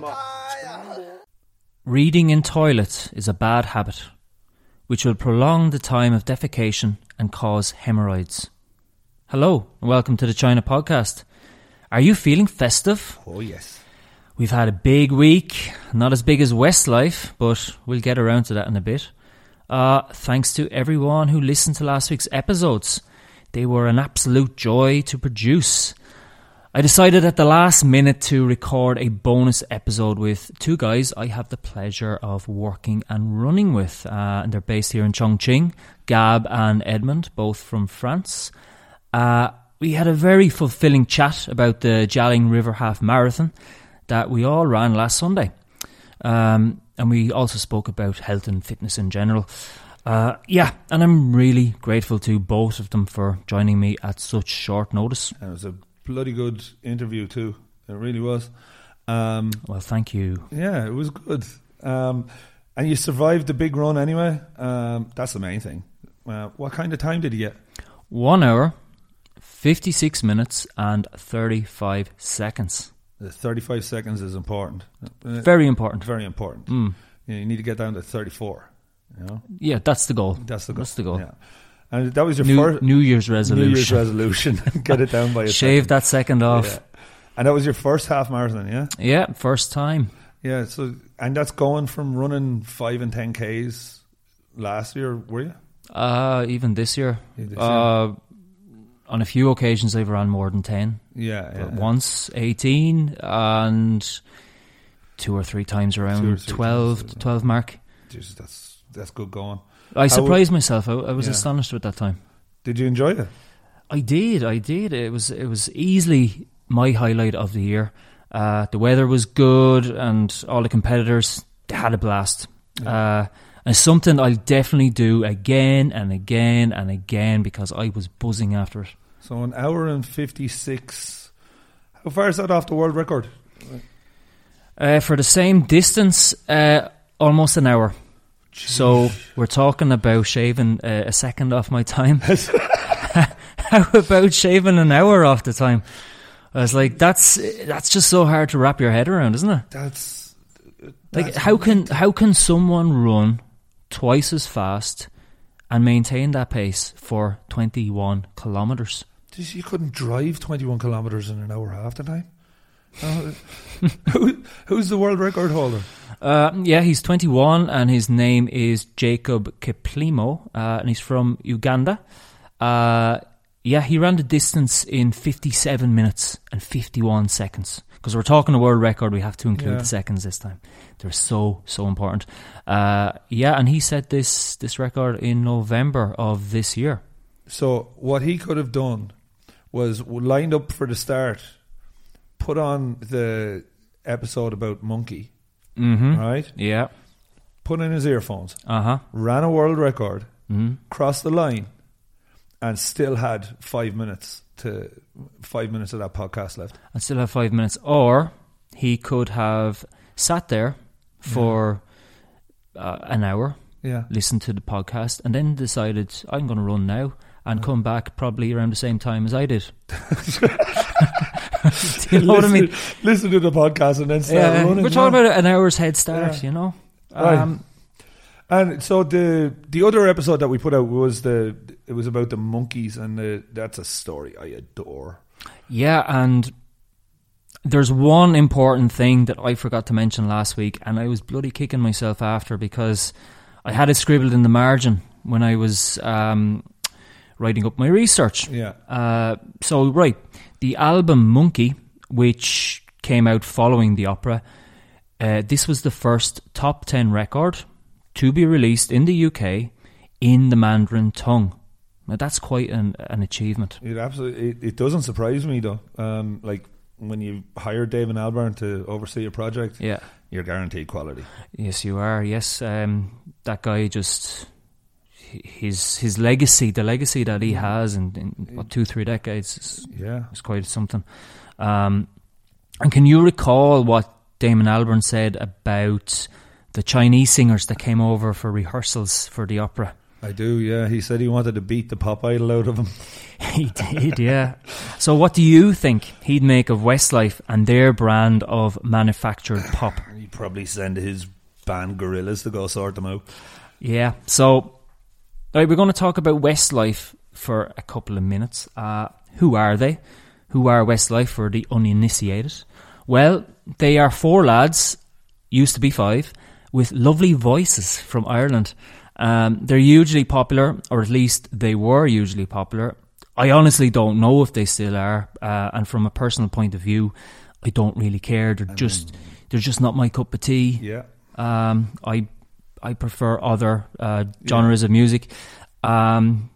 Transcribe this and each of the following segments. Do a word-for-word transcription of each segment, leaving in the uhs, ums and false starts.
much. Reading in toilets is a bad habit, which will prolong the time of defecation and cause hemorrhoids. Hello, and welcome to the China Podcast. Are you feeling festive? Oh, yes. We've had a big week, not as big as Westlife, but we'll get around to that in a bit. Uh, thanks to everyone who listened to last week's episodes. They were an absolute joy to produce. I decided at the last minute to record a bonus episode with two guys I have the pleasure of working and running with. Uh, and they're based here in Chongqing, Gab and Edmund, both from France. Uh, we had a very fulfilling chat about the Jialing River Half Marathon that we all ran last Sunday. Um, and we also spoke about health and fitness in general. Uh, yeah, and I'm really grateful to both of them for joining me at such short notice. It was a bloody good interview too. It really was. Um, well, thank you. Yeah, it was good. Um, and you survived the big run anyway. Um, that's the main thing. Uh, what kind of time did you get? One hour, fifty-six minutes and thirty-five seconds. The thirty-five seconds is important. Very important. Very important. Mm. You know, you need to get down to thirty-four. You know? Yeah, that's the goal. That's the goal. That's the goal. Yeah. And that was your New, first New Year's resolution. New Year's resolution. Get it down by a shave second. That second off. Yeah. And that was your first half marathon, yeah? Yeah, first time. Yeah, so and that's going from running five and ten Ks last year, were you? Uh even this year. Yeah, this uh year. On a few occasions I've run more than ten. Yeah. But yeah. Once eighteen and two or three times around two or three twelve times, twelve mark. Jesus, that's that's good going. I surprised I would, myself. I, I was yeah. astonished with that time. Did you enjoy it? I did. I did. It was it was easily my highlight of the year. Uh, the weather was good, and all the competitors they had a blast. Yeah. Uh, and something I'll definitely do again and again and again because I was buzzing after it. So an hour and fifty-six. How far is that off the world record? Uh, for the same distance, uh, almost an hour. Jeez. So we're talking about shaving uh, a second off my time. How about shaving an hour off the time? I was like, that's that's just so hard to wrap your head around, isn't it? That's, that's like how can how can someone run twice as fast and maintain that pace for twenty-one kilometers? You couldn't drive twenty-one kilometers in an hour half the time. Uh, who, who's the world record holder? Uh, yeah, he's twenty-one and his name is Jacob Kiplimo uh, and he's from Uganda. Uh, yeah, he ran the distance in fifty-seven minutes and fifty-one seconds. Because we're talking a world record, we have to include yeah. the seconds this time. They're so, so important. Uh, yeah, and he set this, this record in November of this year. So what he could have done was lined up for the start, put on the episode about monkey, mm-hmm. right? Yeah. Put in his earphones, uh-huh. ran a world record, mm-hmm. crossed the line, and still had five minutes to five minutes of that podcast left. And still have five minutes. Or he could have sat there for yeah. uh, an hour, yeah. listened to the podcast, and then decided, I'm going to run now, and yeah. come back probably around the same time as I did. Do you know listen, what I mean? Listen to the podcast and then start yeah, running. We're talking man. about an hour's head start, yeah. you know. Um, right. And so the the other episode that we put out was the it was about the monkeys, and the, that's a story I adore. Yeah, and there's one important thing that I forgot to mention last week, and I was bloody kicking myself after because I had it scribbled in the margin when I was um, writing up my research. Yeah. Uh, so right. The album Monkey, which came out following the opera, uh, this was the first top ten record to be released in the U K in the Mandarin tongue. Now, that's quite an, an achievement. It absolutely it, it doesn't surprise me, though. Um, like, when you hire Damon Albarn to oversee a project, yeah. you're guaranteed quality. Yes, you are. Yes, um, that guy just... His his legacy, the legacy that he has in, in what, two, three decades is, yeah. is quite something. Um, and can you recall what Damon Albarn said about the Chinese singers that came over for rehearsals for the opera? I do, yeah. He said he wanted to beat the pop idol out of him. He did, yeah. So what do you think he'd make of Westlife and their brand of manufactured pop? He'd probably send his band Gorillaz to go sort them out. Yeah, so right, we're going to talk about Westlife for a couple of minutes. Uh, who are they? Who are Westlife for the uninitiated? Well, they are four lads, used to be five, with lovely voices from Ireland. Um, they're hugely popular, or at least they were hugely popular. I honestly don't know if they still are, uh, and from a personal point of view, I don't really care. They're I just mean, they're just not my cup of tea. Yeah. Um, I I prefer other uh, genres yeah. of music. Um,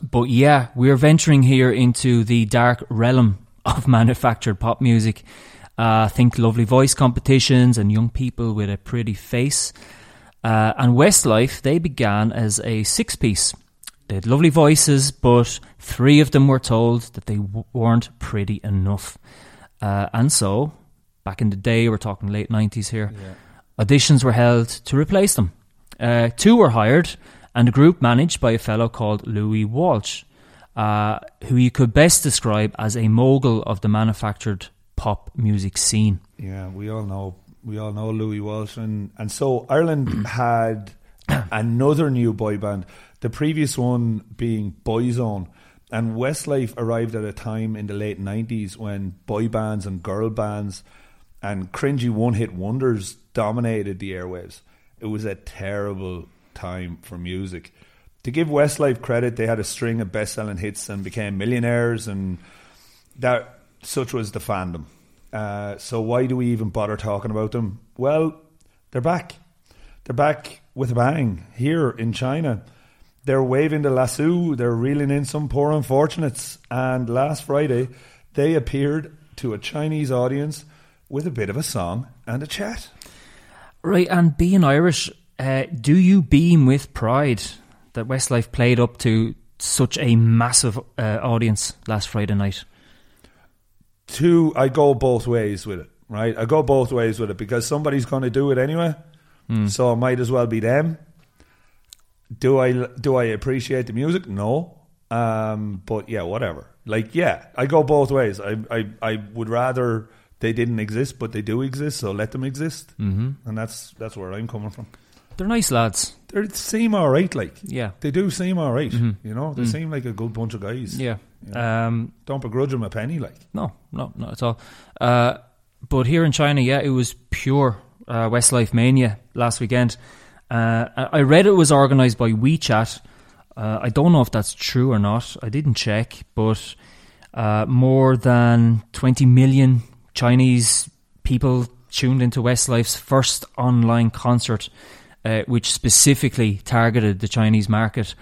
but yeah, we're venturing here into the dark realm of manufactured pop music. Uh, think lovely voice competitions and young people with a pretty face. Uh, and Westlife, they began as a six-piece. They had lovely voices, but three of them were told that they w- weren't pretty enough. Uh, and so, back in the day, we're talking late nineties here, yeah. auditions were held to replace them. Uh, two were hired, and a group managed by a fellow called Louis Walsh, uh, who you could best describe as a mogul of the manufactured pop music scene. Yeah, we all know We all know Louis Walsh. And, and so Ireland had another new boy band, the previous one being Boyzone. And Westlife arrived at a time in the late nineties when boy bands and girl bands and cringy one-hit wonders dominated the airwaves. It was a terrible time for music. To give Westlife credit, they had a string of best-selling hits and became millionaires, and that such was the fandom. Uh, so why do we even bother talking about them? Well, they're back. They're back with a bang here in China. They're waving the lasso. They're reeling in some poor unfortunates. And last Friday, they appeared to a Chinese audience with a bit of a song and a chat. Right, and being Irish, uh, do you beam with pride that Westlife played up to such a massive uh, audience last Friday night? Two, I go both ways with it, right? I go both ways with it because somebody's going to do it anyway, mm. so it might as well be them. Do I do I appreciate the music? No, um, but yeah, whatever. Like, yeah, I go both ways. I, I I would rather they didn't exist, but they do exist, so let them exist, mm-hmm. and that's that's where I'm coming from. They're nice lads. They seem all right, like yeah, they do seem all right. Mm-hmm. You know, they mm. seem like a good bunch of guys. Yeah. You know, um, don't begrudge him a penny, like no, no, not at all. Uh, but here in China, yeah, it was pure uh, Westlife mania last weekend. Uh, I read it was organised by WeChat. Uh, I don't know if that's true or not. I didn't check, but uh, more than twenty million Chinese people tuned into Westlife's first online concert, uh, which specifically targeted the Chinese market.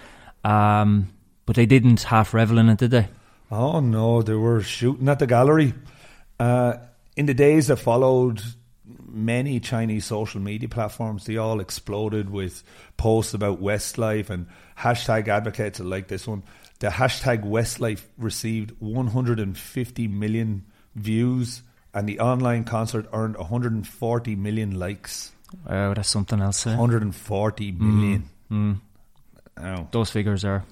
Um, But they didn't half revel in it, did they? Oh, no, they were shooting at the gallery. Uh, in the days that followed, many Chinese social media platforms, they all exploded with posts about Westlife and hashtag advocates like this one. The hashtag Westlife received one hundred fifty million views and the online concert earned one hundred forty million likes. Wow, that's something else. Eh? one hundred forty million. Mm, mm. Oh. Those figures are...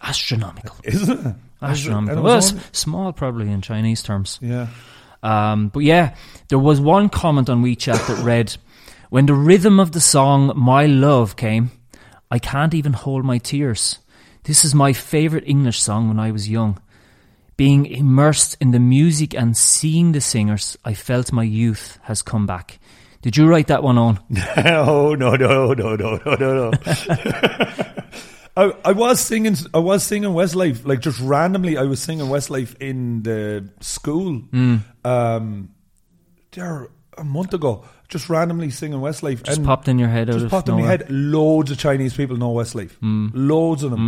astronomical. Isn't it? Astronomical. Well, it's small probably in Chinese terms. Yeah. Um, but yeah, there was one comment on WeChat that read, when the rhythm of the song My Love came, I can't even hold my tears. This is my favourite English song when I was young. Being immersed in the music and seeing the singers, I felt my youth has come back. Did you write that one on? No, no, no, no, no, no, no, no. I, I was singing I was singing Westlife, like just randomly I was singing Westlife in the school mm. um, there a month ago, just randomly singing Westlife. Just and popped in your head. Just popped in my head. Loads of Chinese people know Westlife. Mm. Loads of them.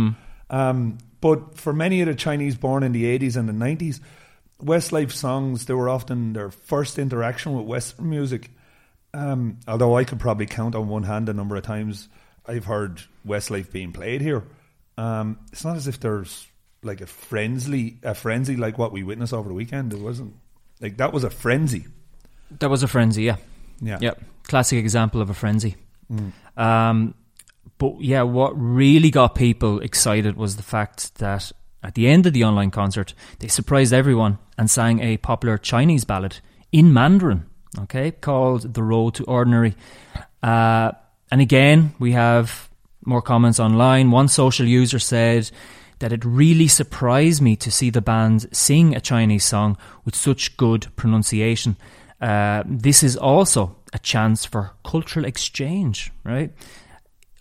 Mm. Um, but for many of the Chinese born in the eighties and the nineties, Westlife songs, they were often their first interaction with Western music. Um, although I could probably count on one hand the number of times I've heard Westlife being played here. Um, it's not as if there's like a frenzy, a frenzy like what we witnessed over the weekend. It wasn't like that was a frenzy. That was a frenzy, yeah, yeah, yeah. Classic example of a frenzy. Mm. Um, But yeah, what really got people excited was the fact that at the end of the online concert, they surprised everyone and sang a popular Chinese ballad in Mandarin, okay, called The Road to Ordinary. Uh, and again, we have more comments online. One social user said that it really surprised me to see the band sing a Chinese song with such good pronunciation. Uh, this is also a chance for cultural exchange, right?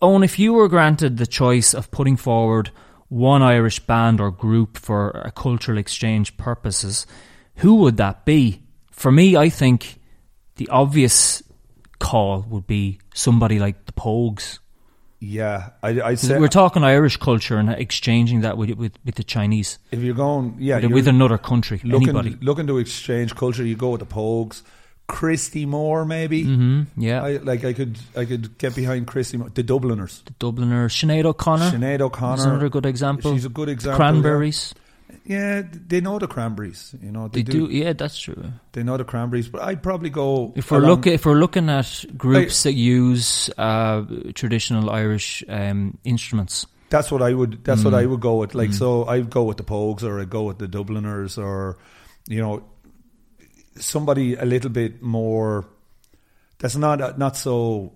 Owen, if you were granted the choice of putting forward one Irish band or group for a cultural exchange purposes, who would that be? For me, I think the obvious call would be somebody like the Pogues. Yeah, I, I'd say we're talking Irish culture and exchanging that with with, with the Chinese. If you're going, yeah, with, you're with another country, looking, anybody looking to exchange culture, you go with the Pogues. Christy Moore, maybe. Mm-hmm, yeah, I, like I could, I could get behind Christy Moore. The Dubliners, the Dubliners, Sinead O'Connor, Sinead O'Connor, is another good example. She's a good example. The Cranberries. Yeah. Yeah, they know the Cranberries. You know they, they do. do. Yeah, that's true. They know the Cranberries, but I'd probably go. If we're looking, if we're looking at groups I, that use uh, traditional Irish um, instruments, that's what I would. That's mm. what I would go with. Like, mm. so I'd go with the Pogues, or I'd go with the Dubliners, or you know, somebody a little bit more. That's not not so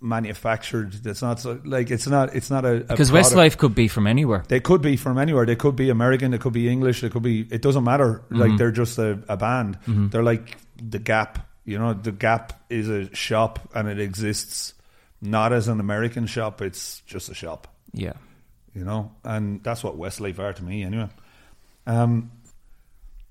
manufactured. That's not so, like, it's not it's not a, a because product. Westlife could be from anywhere. They could be from anywhere. They could be American. They could be English. They could be. It doesn't matter. Mm-hmm. Like, they're just a, a band. Mm-hmm. They're like the Gap. You know, the Gap is a shop, and it exists not as an American shop. It's just a shop. Yeah, you know, and that's what Westlife are to me, anyway. Um,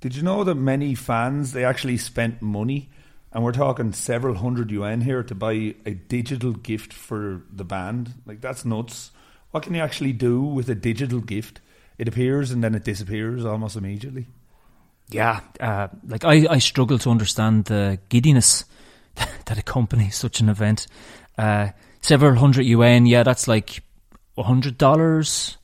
did you know that many fans, they actually spent money? And we're talking several hundred yuan here to buy a digital gift for the band. Like, that's nuts. What can you actually do with a digital gift? It appears and then it disappears almost immediately. Yeah. Uh, like, I, I struggle to understand the giddiness that accompanies such an event. Uh, several hundred yuan, yeah, that's like one hundred dollars.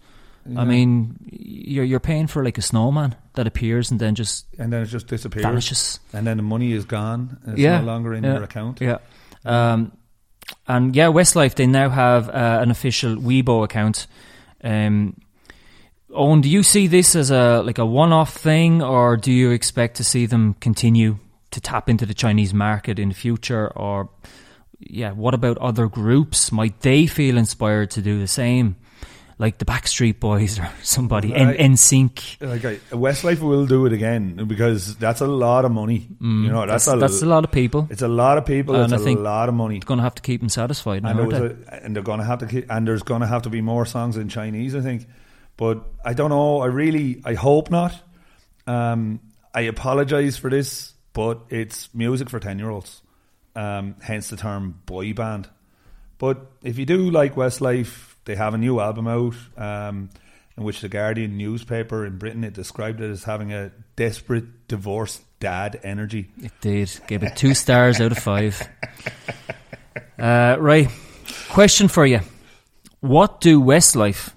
Yeah. I mean, you're you're paying for like a snowman that appears and then just and then it just disappears, vanishes, and then the money is gone. It's yeah. no longer in yeah. your account. Yeah, um, and yeah, Westlife, they now have uh, an official Weibo account. Um, Owen, do you see this as a like a one-off thing, or do you expect to see them continue to tap into the Chinese market in the future? Or yeah, what about other groups? Might they feel inspired to do the same? Like the Backstreet Boys or somebody, N- N Sync. Okay, Westlife will do it again because that's a lot of money. Mm, you know, that's, that's, a, that's a lot of people. It's a lot of people. And it's I a lot of money. They're going to have to keep them satisfied. And, and, a, and they're going to have to keep, and there's going to have to be more songs in Chinese, I think. But I don't know. I really, I hope not. Um, I apologize for this, but it's music for ten-year-olds. Um, hence the term boy band. But if you do like Westlife, they have a new album out um, in which the Guardian newspaper in Britain, it described it as having a desperate divorced dad energy. It did. Gave it two stars out of five. Uh, right. Question for you. What do Westlife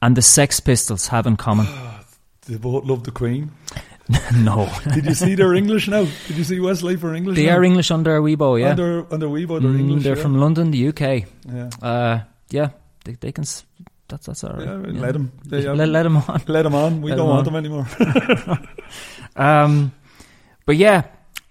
and the Sex Pistols have in common? They both love the Queen. No. Did you see their English now? Did you see Westlife are English They now? Are English under Weibo, yeah. Under, under Weibo, they're mm, English. They're yeah. from London, the U K. Yeah. Uh, yeah. They, they can. That's that's all right. Yeah, yeah. Let them. They, um, let, let them on. Let them on. We let don't them want on. them anymore. um, but yeah,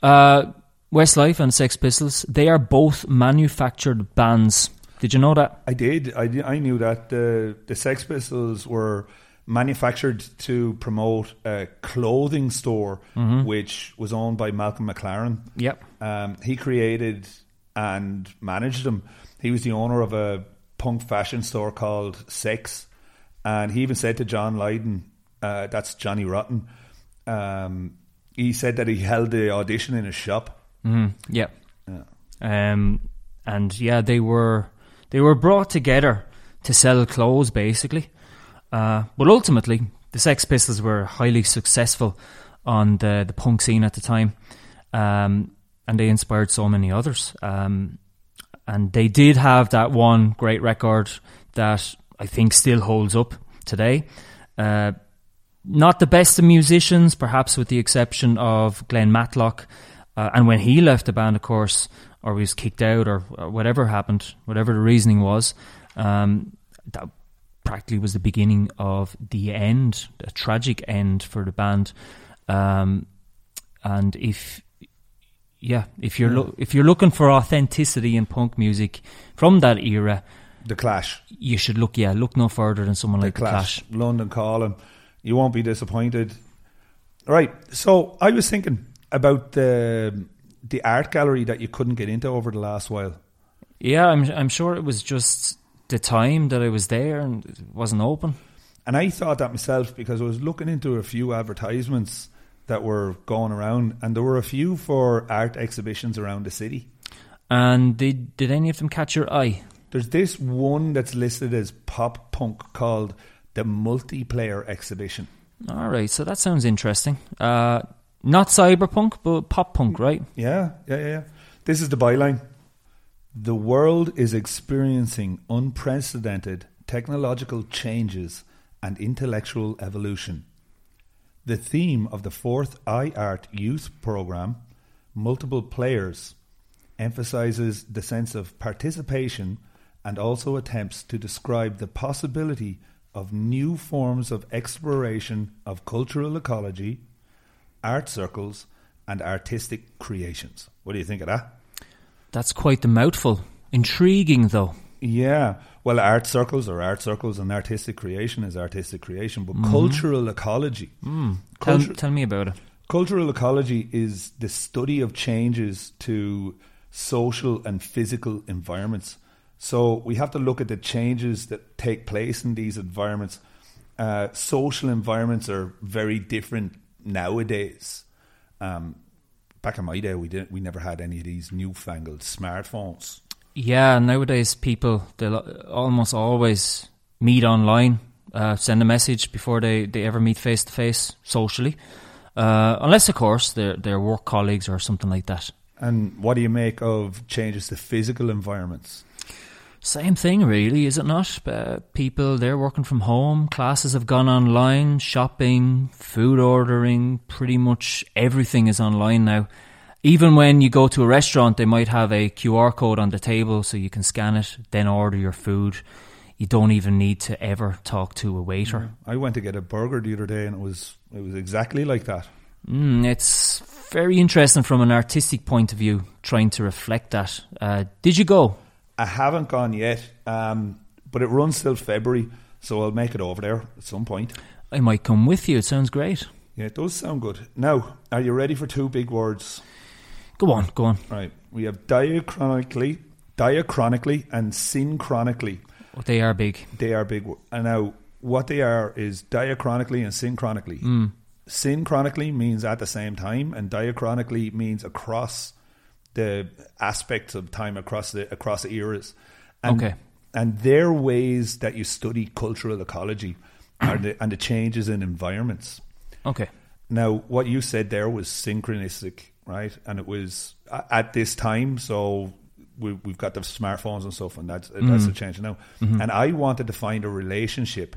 uh, Westlife and Sex Pistols. They are both manufactured bands. Did you know that? I did. I did, I knew that the the Sex Pistols were manufactured to promote a clothing store, mm-hmm. which was owned by Malcolm McLaren. Yep. Um, he created and managed them. He was the owner of a punk fashion store called Sex, and he even said to John Lydon, uh, that's Johnny Rotten, um, he said that he held the audition in his shop. Mm, yeah, yeah. Um, and yeah, they were they were brought together to sell clothes, basically. Uh, but ultimately, the Sex Pistols were highly successful on the the punk scene at the time, um, and they inspired so many others. Um, And they did have that one great record that I think still holds up today. Uh, not the best of musicians, perhaps with the exception of Glenn Matlock. Uh, and when he left the band, of course, or he was kicked out or, or whatever happened, whatever the reasoning was, Um, that practically was the beginning of the end, a tragic end for the band. Um, and if yeah, if you're yeah. Lo- if you're looking for authenticity in punk music from that era, The Clash. You should look, yeah, look no further than someone like The Clash. The Clash. London Calling. You won't be disappointed. Right. So I was thinking about the the art gallery that you couldn't get into over the last while. Yeah, I'm I'm sure it was just the time that I was there and it wasn't open. And I thought that myself because I was looking into a few advertisements that were going around, and there were a few for art exhibitions around the city. And did did any of them catch your eye? There's this one that's listed as pop punk called the Multiplayer Exhibition. All right, so that sounds interesting. Uh, not cyberpunk, but pop punk, right? Yeah, yeah, yeah. This is the byline. The world is experiencing unprecedented technological changes and intellectual evolution. The theme of the fourth iArt Youth Program, Multiple Players, emphasizes the sense of participation and also attempts to describe the possibility of new forms of exploration of cultural ecology, art circles, and artistic creations. What do you think of that? That's quite the mouthful. Intriguing, though. Yeah. Well, art circles are art circles, and artistic creation is artistic creation, but mm-hmm. cultural ecology. Mm. Cultu- tell, tell me about it. Cultural ecology is the study of changes to social and physical environments. So we have to look at the changes that take place in these environments. Uh, social environments are very different nowadays. Um, back in my day, we didn't, we never had any of these newfangled smartphones. Yeah, nowadays people they almost always meet online, uh, send a message before they, they ever meet face to face socially, uh, unless of course they're they're work colleagues or something like that. And what do you make of changes to physical environments? Same thing, really, is it not? Uh, people, they're working from home, classes have gone online, shopping, food ordering, pretty much everything is online now. Even when you go to a restaurant, they might have a Q R code on the table so you can scan it, then order your food. You don't even need to ever talk to a waiter. I went to get a burger the other day and it was it was exactly like that. Mm, it's very interesting from an artistic point of view, trying to reflect that. Uh, did you go? I haven't gone yet, um, but it runs till February, so I'll make it over there at some point. I might come with you. It sounds great. Yeah, it does sound good. Now, are you ready for two big words? Go on, go on. Right. We have diachronically, diachronically and synchronically. Oh, they are big. They are big. And now, what they are is diachronically and synchronically. Mm. Synchronically means at the same time, and diachronically means across the aspects of time, across the across the eras. And, okay. And they're ways that you study cultural ecology and, the, and the changes in environments. Okay. Now, what you said there was synchronistic, right? And it was at this time, so we, we've got the smartphones and stuff, and that's, mm. that's a change now. Mm-hmm. And I wanted to find a relationship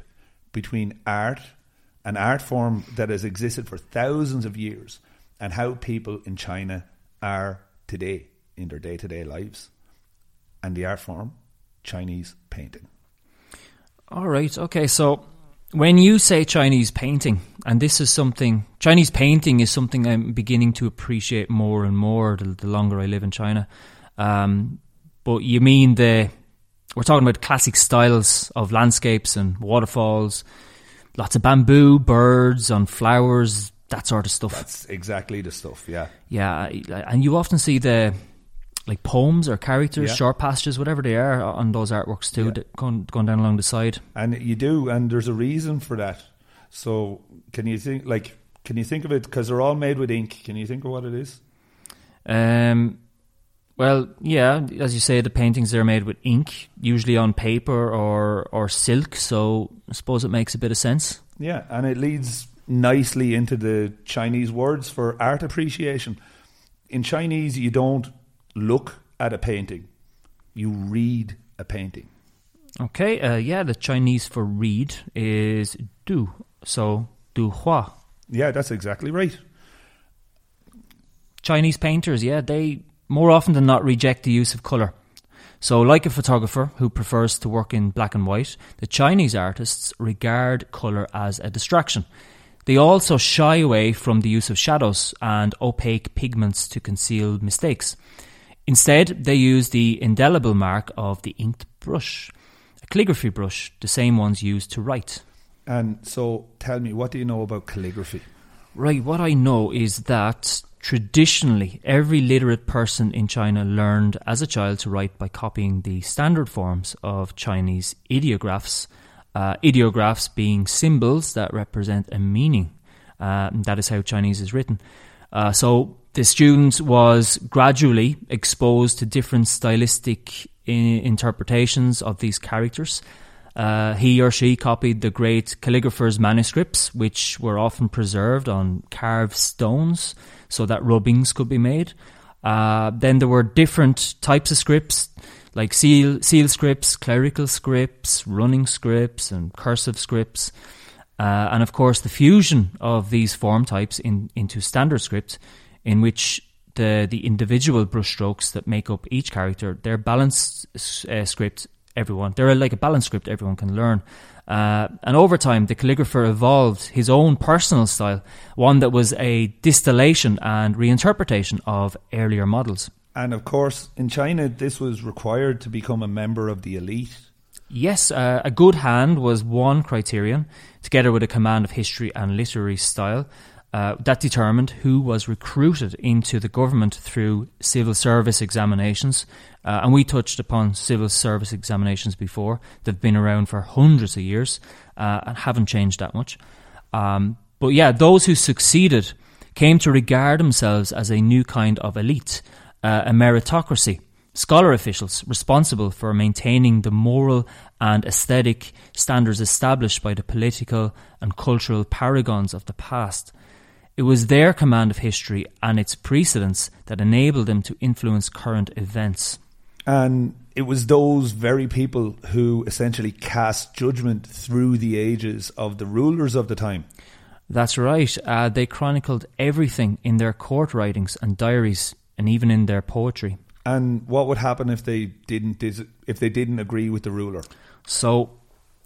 between art, an art form that has existed for thousands of years, and how people in China are today in their day-to-day lives, and the art form Chinese painting. All right, okay, so when you say Chinese painting, and this is something, Chinese painting is something I'm beginning to appreciate more and more the, the longer I live in China, um, but you mean the, we're talking about classic styles of landscapes and waterfalls, lots of bamboo, birds on flowers, that sort of stuff. That's exactly the stuff, yeah. Yeah, and you often see the like poems or characters, yeah. short passages, whatever they are, on those artworks too, yeah. that going, going down along the side. And you do, and there's a reason for that. So can you think, like, can you think of it? Because they're all made with ink. Can you think of what it is? Um. Well, yeah, as you say, the paintings are made with ink, usually on paper or or silk. So I suppose it makes a bit of sense. Yeah, and it leads nicely into the Chinese words for art appreciation. In Chinese, you don't look at a painting, you read a painting. Okay, uh, yeah, the Chinese for read is du, so du hua. Yeah, that's exactly right. Chinese painters, yeah, they more often than not reject the use of colour. So like a photographer who prefers to work in black and white, the Chinese artists regard colour as a distraction. They also shy away from the use of shadows and opaque pigments to conceal mistakes. Instead, they use the indelible mark of the inked brush, a calligraphy brush, the same ones used to write. And so tell me, what do you know about calligraphy? Right, what I know is that traditionally every literate person in China learned as a child to write by copying the standard forms of Chinese ideographs, uh, ideographs being symbols that represent a meaning. Uh, that is how Chinese is written. Uh, so the student was gradually exposed to different stylistic i- interpretations of these characters. Uh, he or she copied the great calligraphers' manuscripts, which were often preserved on carved stones so that rubbings could be made. Uh, then there were different types of scripts, like seal, seal scripts, clerical scripts, running scripts, and cursive scripts. Uh, and of course, the fusion of these form types in, into standard script, in which the, the individual brushstrokes that make up each character, their balanced uh, script. Everyone, they're like a balanced script everyone can learn. Uh, and over time, the calligrapher evolved his own personal style, one that was a distillation and reinterpretation of earlier models. And of course, in China, this was required to become a member of the elite. Yes, uh, a good hand was one criterion, together with a command of history and literary style. Uh, that determined who was recruited into the government through civil service examinations. Uh, and we touched upon civil service examinations before. They've been around for hundreds of years uh, and haven't changed that much. Um, but yeah, those who succeeded came to regard themselves as a new kind of elite, uh, a meritocracy, scholar officials responsible for maintaining the moral and aesthetic standards established by the political and cultural paragons of the past. It was their command of history and its precedents that enabled them to influence current events. And it was those very people who essentially cast judgment through the ages of the rulers of the time. That's right. Uh, they chronicled everything in their court writings and diaries, and even in their poetry. And what would happen if they didn't if they didn't agree with the ruler? So,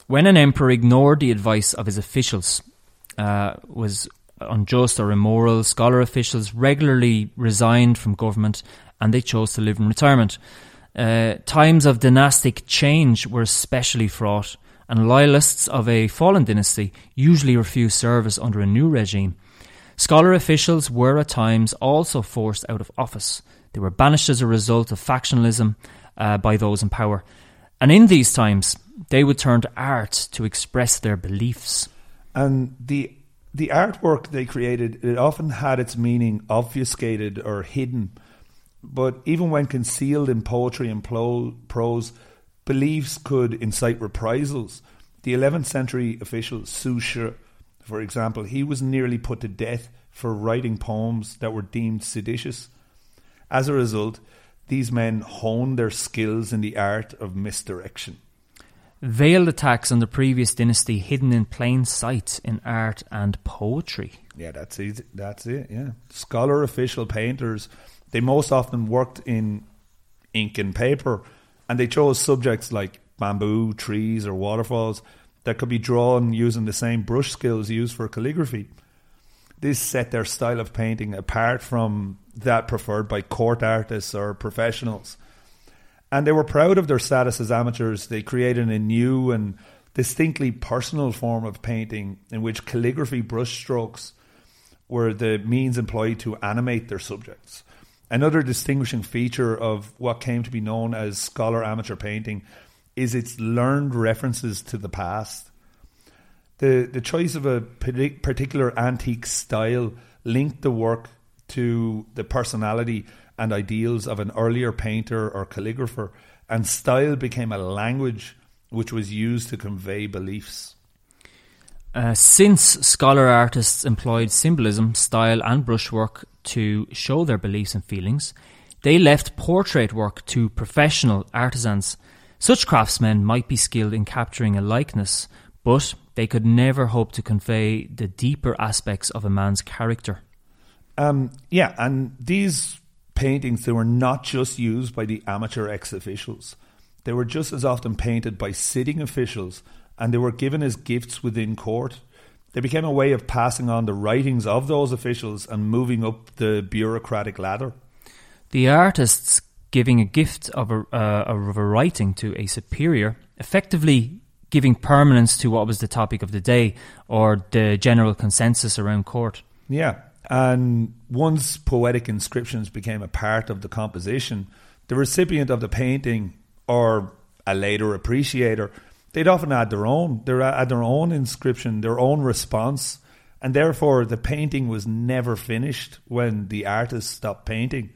when an emperor ignored the advice of his officials, uh, was unjust or immoral, scholar officials regularly resigned from government and they chose to live in retirement. Uh, times of dynastic change were especially fraught, and loyalists of a fallen dynasty usually refused service under a new regime. Scholar officials were at times also forced out of office. They were banished as a result of factionalism uh, by those in power. And in these times, they would turn to art to express their beliefs. And the The artwork they created, it often had its meaning obfuscated or hidden. But even when concealed in poetry and plo- prose, beliefs could incite reprisals. The eleventh century official Susha, for example, he was nearly put to death for writing poems that were deemed seditious. As a result, these men honed their skills in the art of misdirection. Veiled attacks on the previous dynasty hidden in plain sight in art and poetry. Yeah, that's it. That's it, yeah. Scholar official painters, they most often worked in ink and paper, and they chose subjects like bamboo, trees or waterfalls that could be drawn using the same brush skills used for calligraphy. This set their style of painting apart from that preferred by court artists or professionals. And they were proud of their status as amateurs. They created a new and distinctly personal form of painting in which calligraphy brushstrokes were the means employed to animate their subjects. Another distinguishing feature of what came to be known as scholar amateur painting is its learned references to the past. The, the choice of a particular antique style linked the work to the personality and ideals of an earlier painter or calligrapher, and style became a language which was used to convey beliefs. Uh, since scholar artists employed symbolism, style and brushwork to show their beliefs and feelings, they left portrait work to professional artisans. Such craftsmen might be skilled in capturing a likeness, but they could never hope to convey the deeper aspects of a man's character. Um, yeah, and these paintings, they were not just used by the amateur ex-officials. They were just as often painted by sitting officials, and they were given as gifts within court. They became a way of passing on the writings of those officials and moving up the bureaucratic ladder. The artists giving a gift of a, uh, of a writing to a superior, effectively giving permanence to what was the topic of the day or the general consensus around court. Yeah, and once poetic inscriptions became a part of the composition, the recipient of the painting, or a later appreciator, they'd often add their own. They'd add their own inscription, their own response, and therefore the painting was never finished when the artist stopped painting.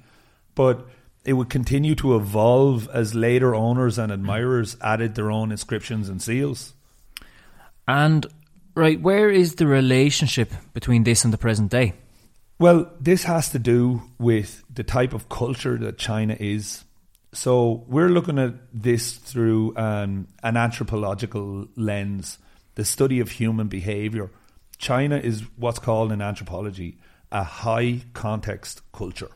But it would continue to evolve as later owners and admirers added their own inscriptions and seals. And, right, where is the relationship between this and the present day? Well, this has to do with the type of culture that China is. So we're looking at this through um, an anthropological lens, the study of human behaviour. China is what's called in anthropology a high context culture.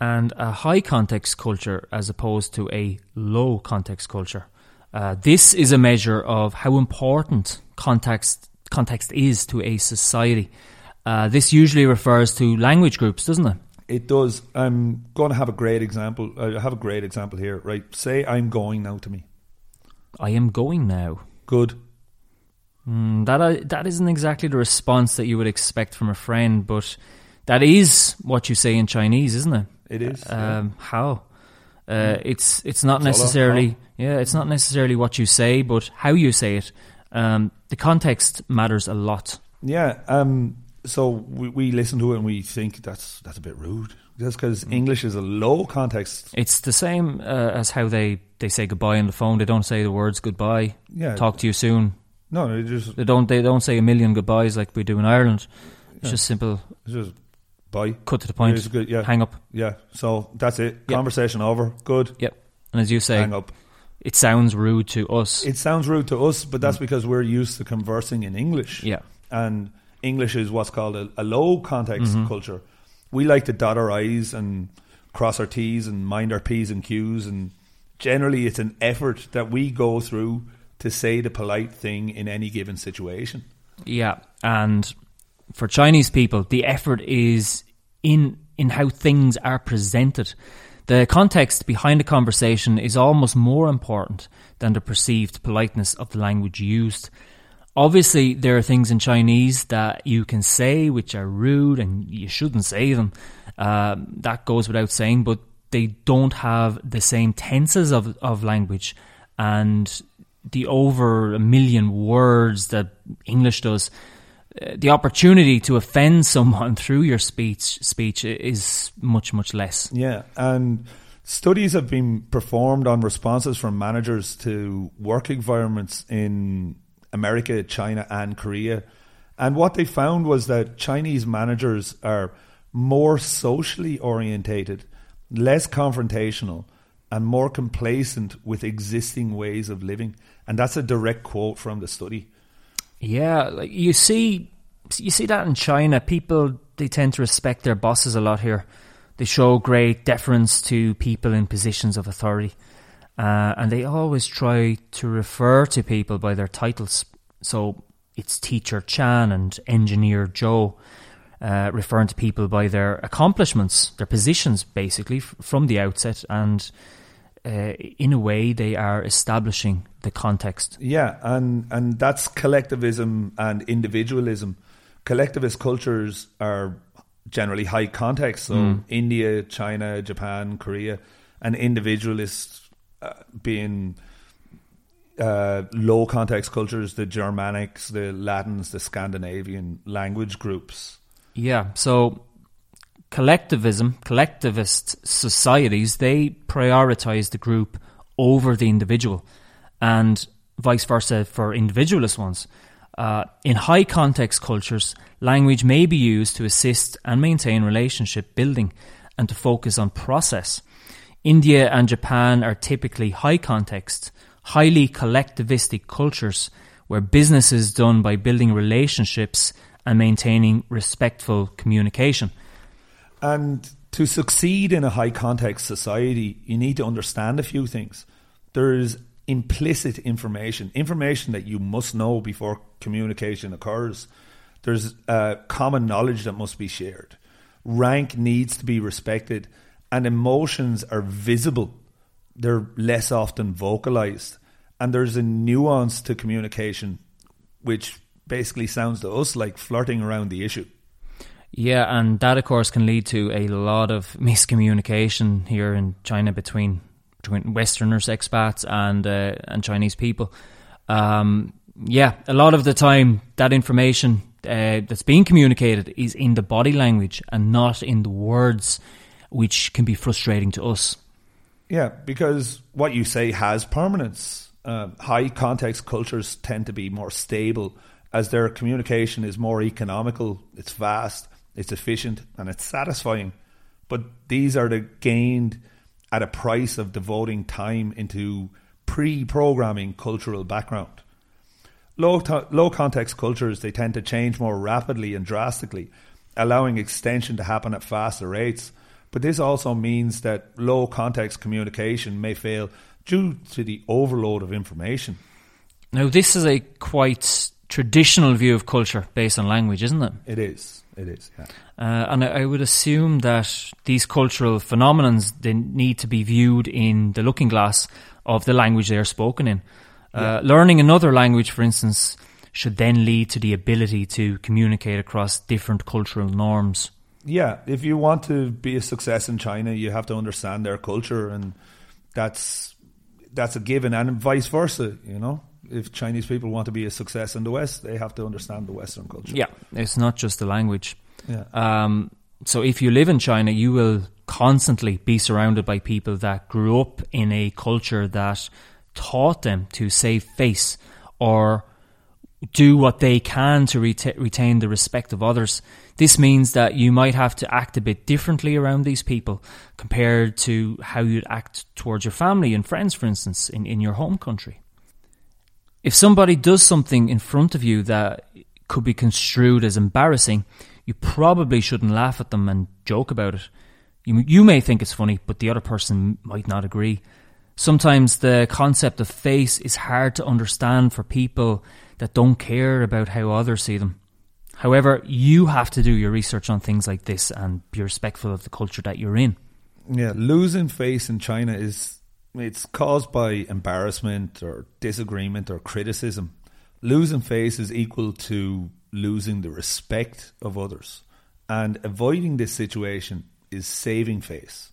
And a high context culture as opposed to a low context culture. Uh, this is a measure of how important context, context is to a society. Uh, this usually refers to language groups, doesn't it? It does. I'm going to have a great example. I have a great example here, right? Say I'm going now to me. I am going now. Good. Mm, that uh, that isn't exactly the response that you would expect from a friend, but that is what you say in Chinese, isn't it? It is. Uh, um, yeah. How? Uh, it's it's not it's necessarily yeah. It's not necessarily what you say, but how you say it. Um, the context matters a lot. Yeah. Um. So we, we listen to it and we think that's that's a bit rude. That's because mm. English is a low context. It's the same uh, as how they, they say goodbye on the phone. They don't say the words goodbye. Yeah, talk to you soon. No, they just they don't they don't say a million goodbyes like we do in Ireland. It's yeah. just simple. It's just bye. Cut to the point. It's good, yeah. Hang up. Yeah. So that's it. Yep. Conversation over. Good. Yep. And as you say, hang up. It sounds rude to us. It sounds rude to us, but that's mm. because we're used to conversing in English. Yeah. And English is what's called a, a low context mm-hmm. culture. We like to dot our I's and cross our T's and mind our P's and Q's, and generally it's an effort that we go through to say the polite thing in any given situation. Yeah, and for Chinese people, the effort is in in how things are presented. The context behind a conversation is almost more important than the perceived politeness of the language used. Obviously, there are things in Chinese that you can say which are rude and you shouldn't say them. Uh, that goes without saying, but they don't have the same tenses of, of language and the over a million words that English does. The opportunity to offend someone through your speech speech is much, much less. Yeah, and studies have been performed on responses from managers to work environments in America, China and Korea. And what they found was that Chinese managers are more socially orientated, less confrontational and more complacent with existing ways of living. And that's a direct quote from the study. Yeah, like you see you see that in China. People, they tend to respect their bosses a lot here. They show great deference to people in positions of authority. Uh, and they always try to refer to people by their titles. So it's Teacher Chan and Engineer Joe, uh, referring to people by their accomplishments, their positions, basically, f- from the outset. And uh, in a way, they are establishing the context. Yeah, and, and that's collectivism and individualism. Collectivist cultures are generally high context. So mm. India, China, Japan, Korea, and individualist being uh, low context cultures, the Germanics, the Latins, the Scandinavian language groups. Yeah, so collectivism, collectivist societies, they prioritize the group over the individual, and vice versa for individualist ones. Uh, in high context cultures, language may be used to assist and maintain relationship building and to focus on process. India and Japan are typically high-context, highly collectivistic cultures where business is done by building relationships and maintaining respectful communication. And to succeed in a high-context society, you need to understand a few things. there's implicit information, information that you must know before communication occurs. There's uh, common knowledge that must be shared. Rank needs to be respected, and emotions are visible. They're less often vocalized. And there's a nuance to communication, which basically sounds to us like flirting around the issue. Yeah, and that, of course, can lead to a lot of miscommunication here in China between between Westerners, expats, and uh, and Chinese people. Um, yeah, a lot of the time, that information uh, that's being communicated is in the body language and not in the words, which can be frustrating to us. Yeah, because what you say has permanence. Uh, high context cultures tend to be more stable as their communication is more economical, it's vast, it's efficient, and it's satisfying. But these are the gained at a price of devoting time into pre-programming cultural background. Low, to- low context cultures, they tend to change more rapidly and drastically, allowing extension to happen at faster rates. But this also means that low context communication may fail due to the overload of information. Now, this is a quite traditional view of culture based on language, isn't it? It is. It is, yeah. Uh, and I would assume that these cultural phenomenons, they need to be viewed in the looking glass of the language they are spoken in. Uh, yeah. Learning another language, for instance, should then lead to the ability to communicate across different cultural norms. Yeah, if you want to be a success in China, you have to understand their culture, and that's that's a given, and vice versa, you know? If Chinese people want to be a success in the West, they have to understand the Western culture. Yeah, it's not just the language. Yeah. Um, so if you live in China, you will constantly be surrounded by people that grew up in a culture that taught them to save face or do what they can to reta- retain the respect of others. This means that you might have to act a bit differently around these people compared to how you'd act towards your family and friends, for instance, in, in your home country. If somebody does something in front of you that could be construed as embarrassing, you probably shouldn't laugh at them and joke about it. You, you may think it's funny, but the other person might not agree. Sometimes the concept of face is hard to understand for people that don't care about how others see them. However, you have to do your research on things like this and be respectful of the culture that you're in. Yeah, losing face in China is... it's caused by embarrassment or disagreement or criticism. Losing face is equal to losing the respect of others. And avoiding this situation is saving face.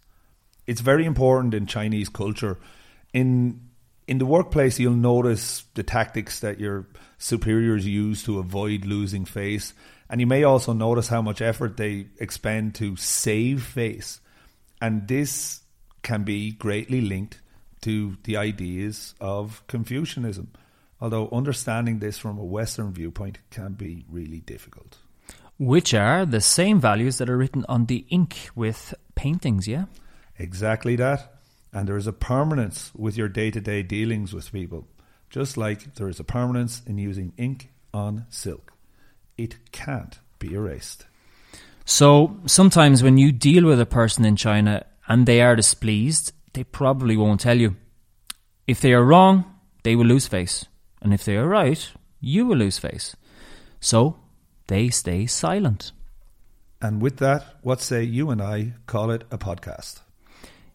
It's very important in Chinese culture. In in the workplace, you'll notice the tactics that your superiors use to avoid losing face. And you may also notice how much effort they expend to save face. And this can be greatly linked to the ideas of Confucianism, although understanding this from a Western viewpoint can be really difficult. Which are the same values that are written on the ink with paintings, yeah? Exactly that. And there is a permanence with your day-to-day dealings with people, just like there is a permanence in using ink on silk. It can't be erased. So sometimes when you deal with a person in China and they are displeased, they probably won't tell you. If they are wrong, they will lose face. And if they are right, you will lose face. So they stay silent. And with that, what say you and I call it a podcast?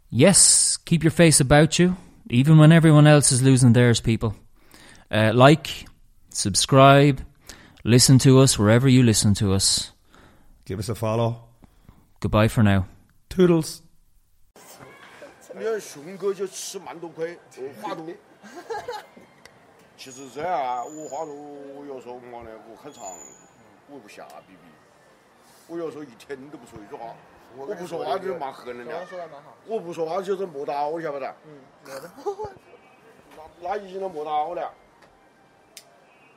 Yes, keep your face about you, even when everyone else is losing theirs, people. Uh, like, subscribe, listen to us wherever you listen to us. Give us a follow. Goodbye for now. Toodles. 你看熊哥就吃蛮多亏画图其实这样啊我画图我有时候我呢我很长我不瞎逼逼我有时候一天都不出去说话我不说话就是蛮狠人的我不说话就是磨刀我晓不得嗯那那已经都磨刀了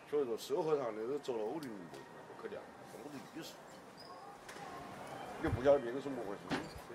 所以说社会上那个走路的人不可怜什么的意思也不晓得别人是怎么回事